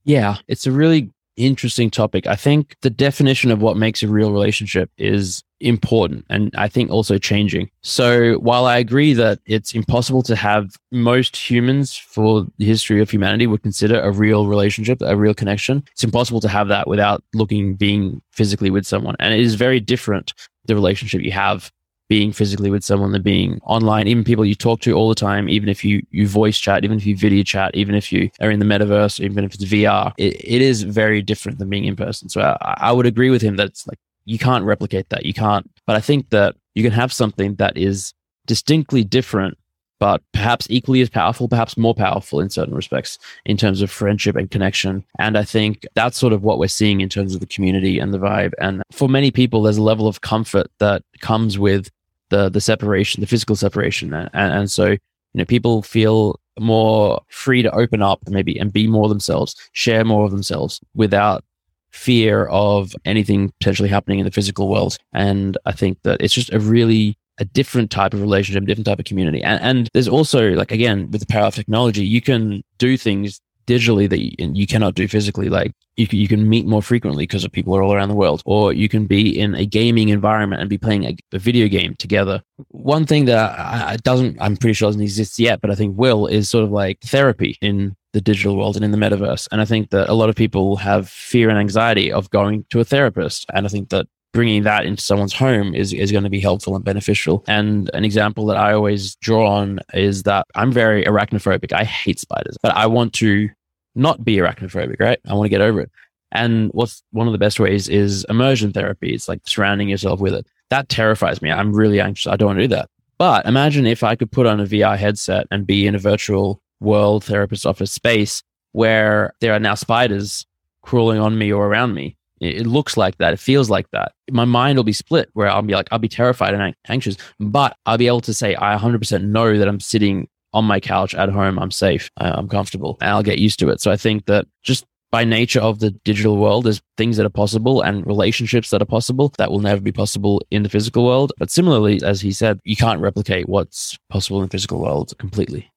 Yeah, it's a really interesting topic. I think the definition of what makes a real relationship is important, and I think also changing. So while I agree that it's impossible to have, most humans for the history of humanity would consider a real relationship, a real connection. It's impossible to have that without looking, being physically with someone. And it is very different, the relationship you have being physically with someone than being online, even people you talk to all the time, even if you, you voice chat, even if you video chat, even if you are in the metaverse, even if it's V R, it, it is very different than being in person. So I, I would agree with him that it's like, you can't replicate that. You can't. But I think that you can have something that is distinctly different, but perhaps equally as powerful, perhaps more powerful in certain respects in terms of friendship and connection. And I think that's sort of what we're seeing in terms of the community and the vibe. And for many people, there's a level of comfort that comes with the the separation, the physical separation. And, and so, you know, people feel more free to open up maybe and be more themselves, share more of themselves without fear of anything potentially happening in the physical world. And I think that it's just a really a different type of relationship, different type of community. And, and there's also, like, again, with the power of technology, you can do things digitally that you, you cannot do physically. Like you can, you can meet more frequently because people are all around the world, or you can be in a gaming environment and be playing a, a video game together. One thing that I, I doesn't, I'm pretty sure doesn't exist yet, but I think will, is sort of like therapy in the digital world and in the metaverse. And I think that a lot of people have fear and anxiety of going to a therapist. And I think that bringing that into someone's home is, is going to be helpful and beneficial. And an example that I always draw on is that I'm very arachnophobic. I hate spiders, but I want to not be arachnophobic, right? I want to get over it. And what's one of the best ways is immersion therapy. It's like surrounding yourself with it. That terrifies me. I'm really anxious. I don't want to do that. But imagine if I could put on a V R headset and be in a virtual world therapist office space where there are now spiders crawling on me or around me. It looks like that. It feels like that. My mind will be split where I'll be like, I'll be terrified and anxious, but I'll be able to say, I one hundred percent know that I'm sitting on my couch at home. I'm safe. I'm comfortable, and I'll get used to it. So I think that just by nature of the digital world, there's things that are possible and relationships that are possible that will never be possible in the physical world. But similarly, as he said, you can't replicate what's possible in the physical world completely.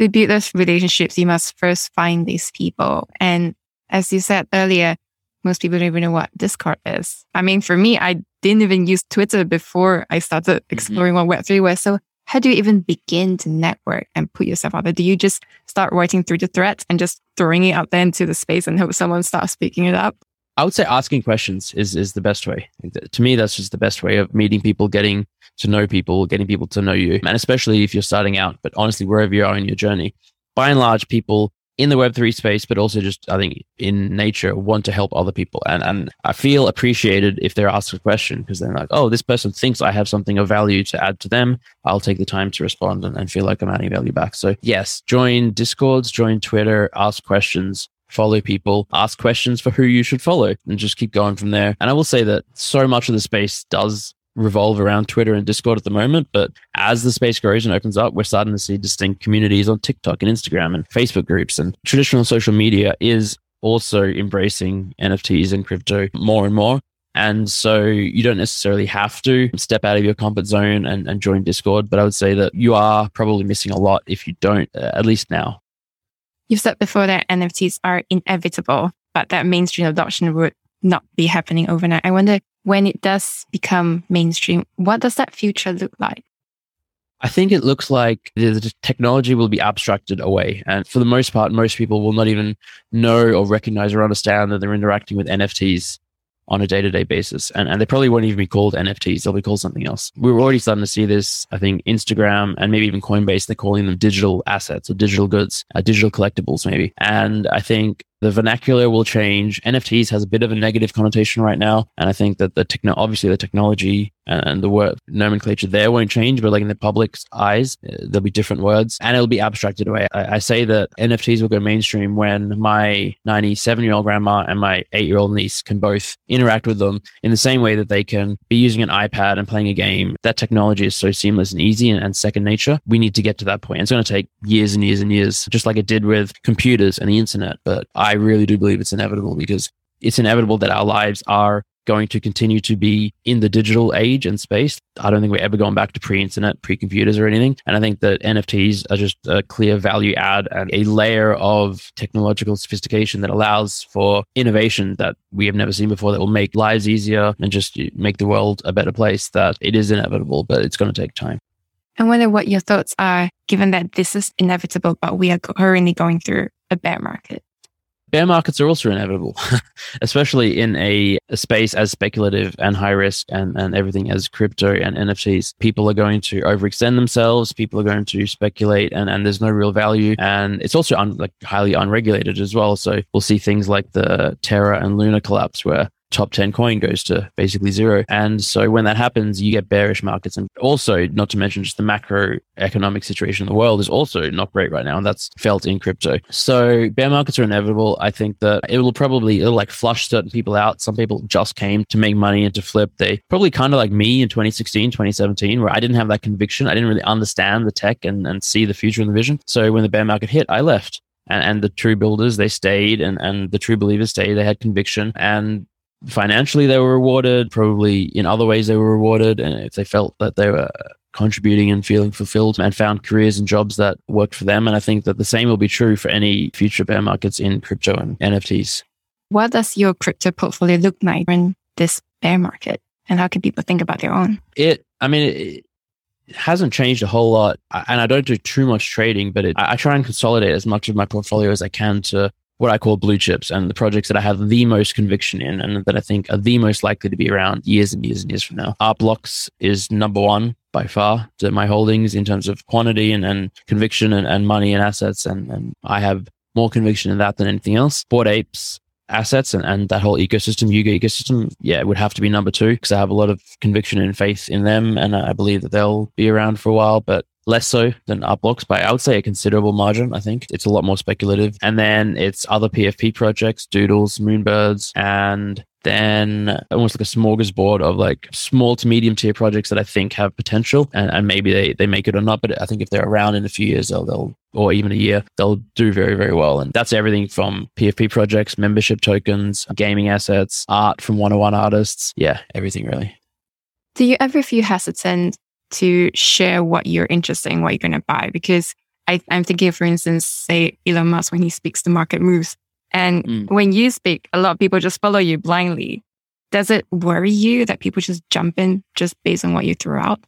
To build those relationships, you must first find these people. And as you said earlier, most people don't even know what Discord is. I mean, for me, I didn't even use Twitter before I started exploring mm-hmm. what Web three was. So how do you even begin to network and put yourself out there? Do you just start writing through the threads and just throwing it out there into the space and hope someone starts picking it up? I would say asking questions is, is the best way. To me, that's just the best way of meeting people, getting to know people, getting people to know you. And especially if you're starting out, but honestly, wherever you are in your journey, by and large, people in the Web three space, but also just, I think, in nature, want to help other people. And and I feel appreciated if they're asked a question, because they're like, oh, this person thinks I have something of value to add to them. I'll take the time to respond and, and feel like I'm adding value back. So yes, join Discords, join Twitter, ask questions, follow people, ask questions for who you should follow, and just keep going from there. And I will say that so much of the space does revolve around Twitter and Discord at the moment, but as the space grows and opens up, we're starting to see distinct communities on TikTok and Instagram and Facebook groups, and traditional social media is also embracing N F Ts and crypto more and more. And so you don't necessarily have to step out of your comfort zone and, and join Discord, but I would say that you are probably missing a lot if you don't, uh, at least now. You've said before that N F Ts are inevitable, but that mainstream adoption would not be happening overnight. I wonder, when it does become mainstream, what does that future look like? I think it looks like the technology will be abstracted away. And for the most part, most people will not even know or recognize or understand that they're interacting with N F Ts on a day-to-day basis. And, and they probably won't even be called N F Ts. They'll be called something else. We were already starting to see this. I think Instagram and maybe even Coinbase, they're calling them digital assets or digital goods, uh, digital collectibles maybe. And I think the vernacular will change. N F Ts has a bit of a negative connotation right now. And I think that the techno, obviously the technology and the word nomenclature there won't change, but like in the public's eyes, there'll be different words and it'll be abstracted away. I, I say that N F Ts will go mainstream when my ninety-seven-year-old grandma and my eight-year-old niece can both interact with them in the same way that they can be using an iPad and playing a game. That technology is so seamless and easy and, and second nature. We need to get to that point. And it's going to take years and years and years, just like it did with computers and the internet. But I I really do believe it's inevitable, because it's inevitable that our lives are going to continue to be in the digital age and space. I don't think we're ever going back to pre-internet, pre-computers or anything. And I think that N F Ts are just a clear value add and a layer of technological sophistication that allows for innovation that we have never seen before, that will make lives easier and just make the world a better place. That it is inevitable, but it's going to take time. I wonder what your thoughts are, given that this is inevitable, but we are currently going through a bear market. Bear markets are also inevitable, especially in a, a space as speculative and high risk and, and everything as crypto and N F Ts. People are going to overextend themselves. People are going to speculate and, and there's no real value. And it's also un, like highly unregulated as well. So we'll see things like the Terra and Luna collapse, where top ten coin goes to basically zero. And so when that happens, you get bearish markets. And also, not to mention just the macroeconomic situation in the world is also not great right now. And that's felt in crypto. So bear markets are inevitable. I think that it will probably, it'll like flush certain people out. Some people just came to make money and to flip. They probably kind of like me in twenty sixteen, twenty seventeen, where I didn't have that conviction. I didn't really understand the tech and, and see the future and the vision. So when the bear market hit, I left. And, and the true builders, they stayed. And, and the true believers stayed. They had conviction. And financially, they were rewarded. Probably in other ways, they were rewarded. And if they felt that they were contributing and feeling fulfilled and found careers and jobs that worked for them. And I think that the same will be true for any future bear markets in crypto and N F Ts. What does your crypto portfolio look like in this bear market? And how can people think about their own? It, I mean, it, it hasn't changed a whole lot. I, and I don't do too much trading, but it, I, I try and consolidate as much of my portfolio as I can to what I call blue chips and the projects that I have the most conviction in and that I think are the most likely to be around years and years and years from now. Art Blocks is number one by far to my holdings in terms of quantity and, and conviction and, and money and assets. And, and I have more conviction in that than anything else. Bored Apes assets and, and that whole ecosystem, Yuga ecosystem, yeah, it would have to be number two because I have a lot of conviction and faith in them. And I believe that they'll be around for a while, but less so than Art Blocks by, I would say, a considerable margin. I think it's a lot more speculative. And then it's other P F P projects, Doodles, Moonbirds, and then almost like a smorgasbord of like small to medium tier projects that I think have potential. And, and maybe they, they make it or not. But I think if they're around in a few years, they'll, they'll, or even a year, they'll do very, very well. And that's everything from P F P projects, membership tokens, gaming assets, art from one oh one artists. Yeah, everything really. Do you ever feel hesitant to share what you're interested in, what you're going to buy? Because I, I'm thinking, for instance, say Elon Musk, when he speaks, the market moves. And mm. when you speak, a lot of people just follow you blindly. Does it worry you that people just jump in just based on what you threw out?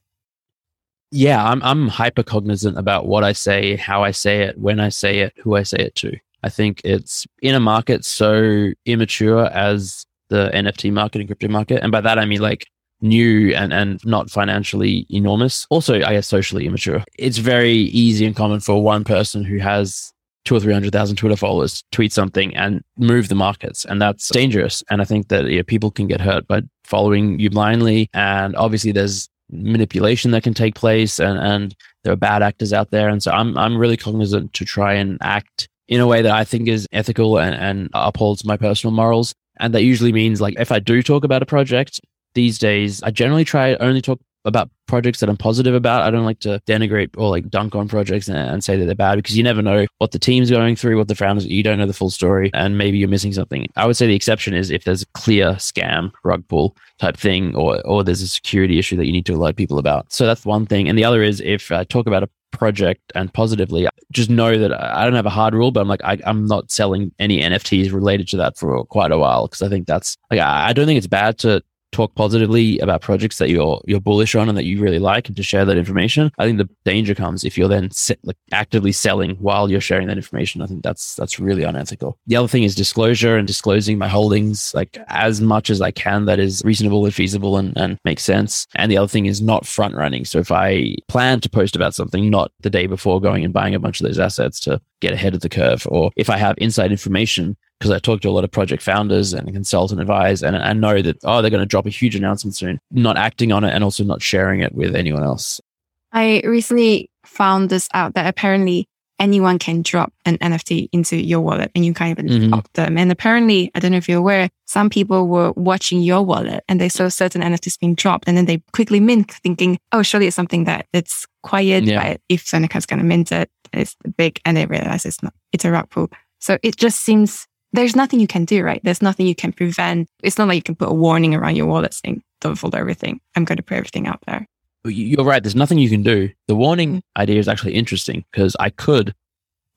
Yeah, I'm, I'm hyper-cognizant about what I say, how I say it, when I say it, who I say it to. I think it's in a market so immature as the N F T market and crypto market. And by that, I mean like new and, and not financially enormous. Also, I guess, socially immature. It's very easy and common for one person who has two or three hundred thousand Twitter followers to tweet something and move the markets. And that's dangerous. And I think that yeah, people can get hurt by following you blindly. And obviously there's manipulation that can take place and, and there are bad actors out there. And so I'm I'm really cognizant to try and act in a way that I think is ethical and, and upholds my personal morals. And that usually means like if I do talk about a project, these days, I generally try only talk about projects that I'm positive about. I don't like to denigrate or like dunk on projects and, and say that they're bad because you never know what the team's going through, what the founders, you don't know the full story and maybe you're missing something. I would say the exception is if there's a clear scam, rug pull type thing or or there's a security issue that you need to alert people about. So that's one thing. And the other is if I talk about a project and positively, just know that I don't have a hard rule, but I'm like, I, I'm not selling any N F Ts related to that for quite a while because I think that's, like, I don't think it's bad to talk positively about projects that you're you're bullish on and that you really like and to share that information. I think the danger comes if you're then se- like actively selling while you're sharing that information. I think that's that's really unethical. The other thing is disclosure and disclosing my holdings like as much as I can that is reasonable and feasible and, and makes sense. And the other thing is not front running. So if I plan to post about something, not the day before going and buying a bunch of those assets to get ahead of the curve. Or if I have inside information, because I talk to a lot of project founders and consult and advise, and I know that, oh, they're going to drop a huge announcement soon, not acting on it and also not sharing it with anyone else. I recently found this out that apparently anyone can drop an N F T into your wallet and you can't even mm-hmm. stop them. And apparently, I don't know if you're aware, some people were watching your wallet and they saw certain N F Ts being dropped and then they quickly mint thinking, oh, surely it's something that it's quiet, yeah. but if Zeneca's going to mint it, it's big and they realize it's not, it's a rug pull. So it just seems... There's nothing you can do, right? There's nothing you can prevent. It's not like you can put a warning around your wallet saying, don't fold everything. I'm going to put everything out there. You're right. There's nothing you can do. The warning mm-hmm. idea is actually interesting because I could,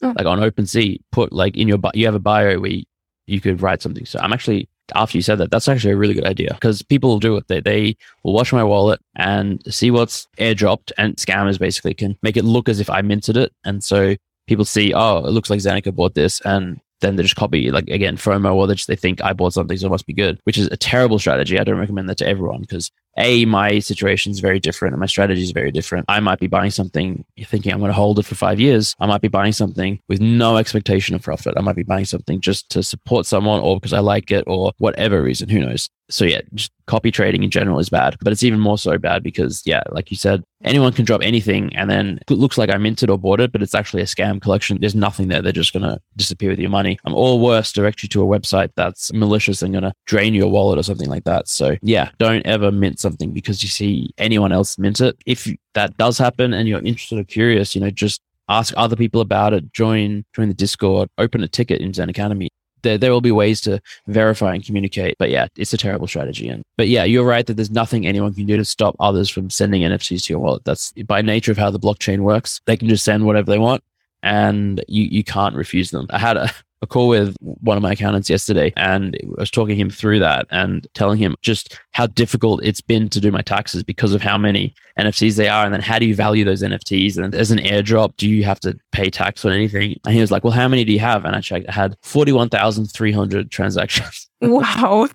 oh. like on OpenSea, put like in your, bi- you have a bio where you, you could write something. So I'm actually, after you said that, that's actually a really good idea because people will do it. They, they will watch my wallet and see what's airdropped and scammers basically can make it look as if I minted it. And so people see, oh, it looks like Zeneca bought this and then they just copy, like, again, FOMO, or they just, they think I bought something, so it must be good, which is a terrible strategy. I don't recommend that to everyone because A, my situation is very different and my strategy is very different. I might be buying something thinking I'm going to hold it for five years. I might be buying something with no expectation of profit. I might be buying something just to support someone or because I like it or whatever reason, who knows? So yeah, just copy trading in general is bad, but it's even more so bad because yeah, like you said, anyone can drop anything and then it looks like I minted or bought it, but it's actually a scam collection. There's nothing there. They're just going to disappear with your money. Um, or worse, direct you to a website that's malicious and going to drain your wallet or something like that. So yeah, don't ever mint something because you see anyone else mint it. If that does happen and you're interested or curious, you know, just ask other people about it, join, join the Discord, open a ticket in Zen Academy. There, there will be ways to verify and communicate, but yeah, it's a terrible strategy. And but yeah, you're right that there's nothing anyone can do to stop others from sending N F Ts to your wallet. That's by nature of how the blockchain works. They can just send whatever they want, and you you can't refuse them. I had a, a call with one of my accountants yesterday, and I was talking him through that and telling him just how difficult it's been to do my taxes because of how many N F Ts they are, and then how do you value those N F Ts? And as an airdrop, do you have to pay tax on anything? And he was like, well, how many do you have? And I checked, I had forty-one thousand three hundred transactions. Wow.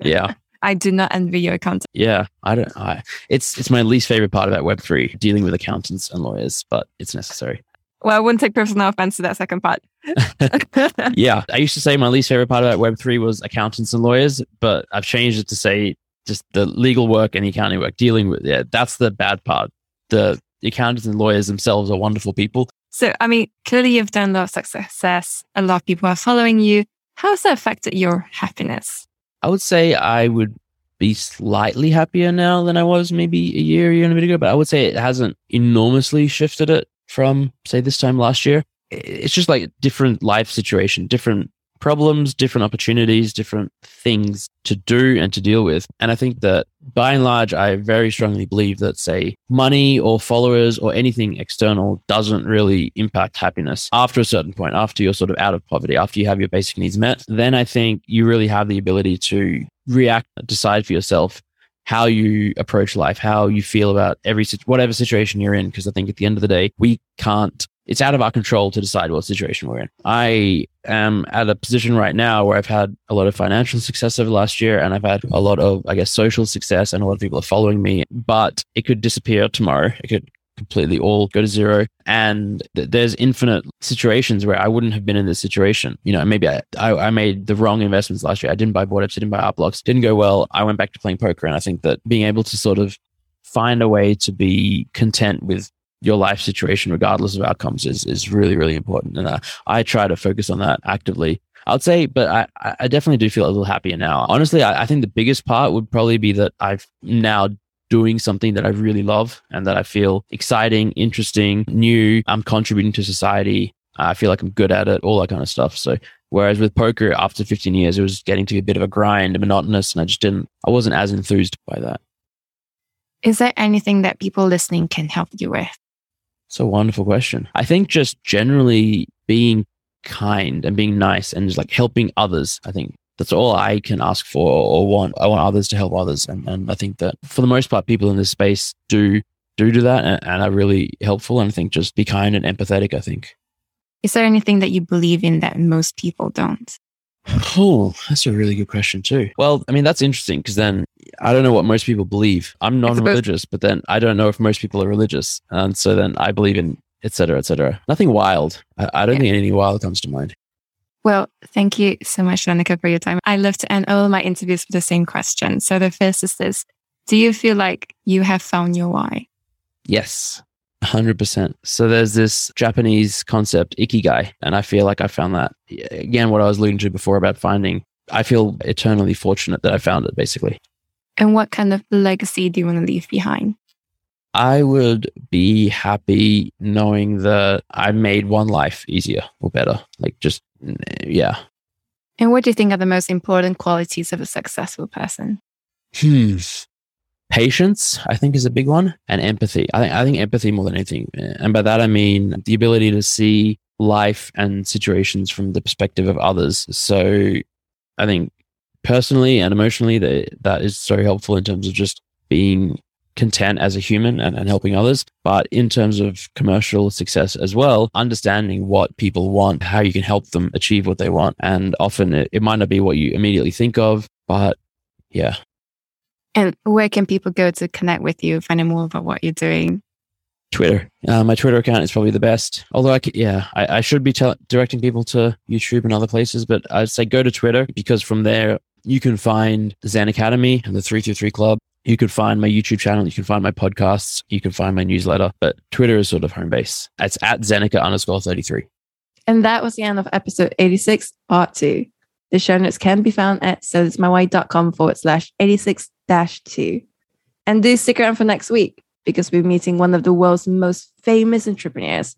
Yeah. I do not envy your accountant. Yeah, I don't. I, it's it's my least favorite part about Web three, dealing with accountants and lawyers, but it's necessary. Well, I wouldn't take personal offense to that second part. Yeah. I used to say my least favorite part about Web three was accountants and lawyers, but I've changed it to say just the legal work and the accounting work, dealing with, yeah, that's the bad part. The accountants and lawyers themselves are wonderful people. So, I mean, clearly you've done a lot of success. A lot of people are following you. How has that affected your happiness? I would say I would be slightly happier now than I was maybe a year, year and a bit ago, but I would say it hasn't enormously shifted it from, say, this time last year. It's just like different life situation, different problems, different opportunities, different things to do and to deal with. And I think that by and large, I very strongly believe that, say, money or followers or anything external doesn't really impact happiness after a certain point, after you're sort of out of poverty, after you have your basic needs met. Then I think you really have the ability to react, decide for yourself how you approach life, how you feel about every whatever situation you're in. Because I think at the end of the day, we can't, it's out of our control to decide what situation we're in. I am at a position right now where I've had a lot of financial success over the last year, and I've had a lot of, I guess, social success, and a lot of people are following me, but it could disappear tomorrow. It could completely all go to zero. And th- there's infinite situations where I wouldn't have been in this situation. You know, maybe I, I, I made the wrong investments last year. I didn't buy Bored Apes, I didn't buy Art Blocks, didn't go well. I went back to playing poker. And I think that being able to sort of find a way to be content with your life situation, regardless of outcomes, is, is really, really important. And uh, I try to focus on that actively, I'd say, but I, I definitely do feel a little happier now. Honestly, I, I think the biggest part would probably be that I've now doing something that I really love and that I feel exciting, interesting, new. I'm contributing to society. I feel like I'm good at it, all that kind of stuff. So whereas with poker, after fifteen years, it was getting to be a bit of a grind, monotonous, and I just didn't, I wasn't as enthused by that. Is there anything that people listening can help you with? It's a wonderful question. I think just generally being kind and being nice and just like helping others, I think. That's all I can ask for or want. I want others to help others. And, and I think that for the most part, people in this space do do, do that and, and are really helpful. And I think just be kind and empathetic, I think. Is there anything that you believe in that most people don't? Oh, that's a really good question too. Well, I mean, that's interesting because then I don't know what most people believe. I'm non-religious, but then I don't know if most people are religious. And so then I believe in et cetera, et cetera. Nothing wild. I, I don't yeah. think anything wild comes to mind. Well, thank you so much, Zeneca, for your time. I love to end all my interviews with the same question. So the first is this. Do you feel like you have found your why? Yes, one hundred percent. So there's this Japanese concept, ikigai, and I feel like I found that. Again, what I was alluding to before about finding, I feel eternally fortunate that I found it, basically. And what kind of legacy do you want to leave behind? I would be happy knowing that I made one life easier or better. Like just, yeah. And what do you think are the most important qualities of a successful person? Hmm. Patience, I think, is a big one. And empathy. I think, I think empathy more than anything. And by that, I mean the ability to see life and situations from the perspective of others. So I think personally and emotionally, that, that is so helpful in terms of just being content as a human and, and helping others, but in terms of commercial success as well, understanding what people want, how you can help them achieve what they want. And often it, it might not be what you immediately think of, but yeah. And where can people go to connect with you, find out more about what you're doing? Twitter. Uh, my Twitter account is probably the best. Although, I could, yeah, I, I should be tell- directing people to YouTube and other places, but I'd say go to Twitter, because from there you can find the Zen Academy and the three two three Club. You can find my YouTube channel. You can find my podcasts. You can find my newsletter. But Twitter is sort of home base. It's at Zeneca underscore thirty-three. And that was the end of episode eighty-six, part two. The show notes can be found at saysmyway.com forward slash 86 dash two. And do stick around for next week, because we're meeting one of the world's most famous entrepreneurs,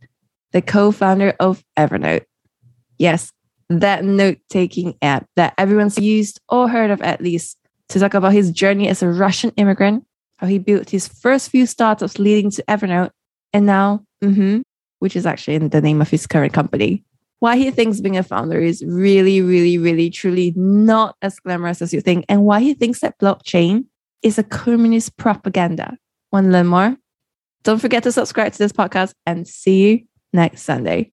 the co-founder of Evernote. Yes, that note-taking app that everyone's used or heard of at least, to talk about his journey as a Russian immigrant, how he built his first few startups leading to Evernote, and now, mm-hmm, which is actually in the name of his current company, why he thinks being a founder is really, really, really, truly not as glamorous as you think, and why he thinks that blockchain is a communist propaganda. Want to learn more? Don't forget to subscribe to this podcast, and see you next Sunday.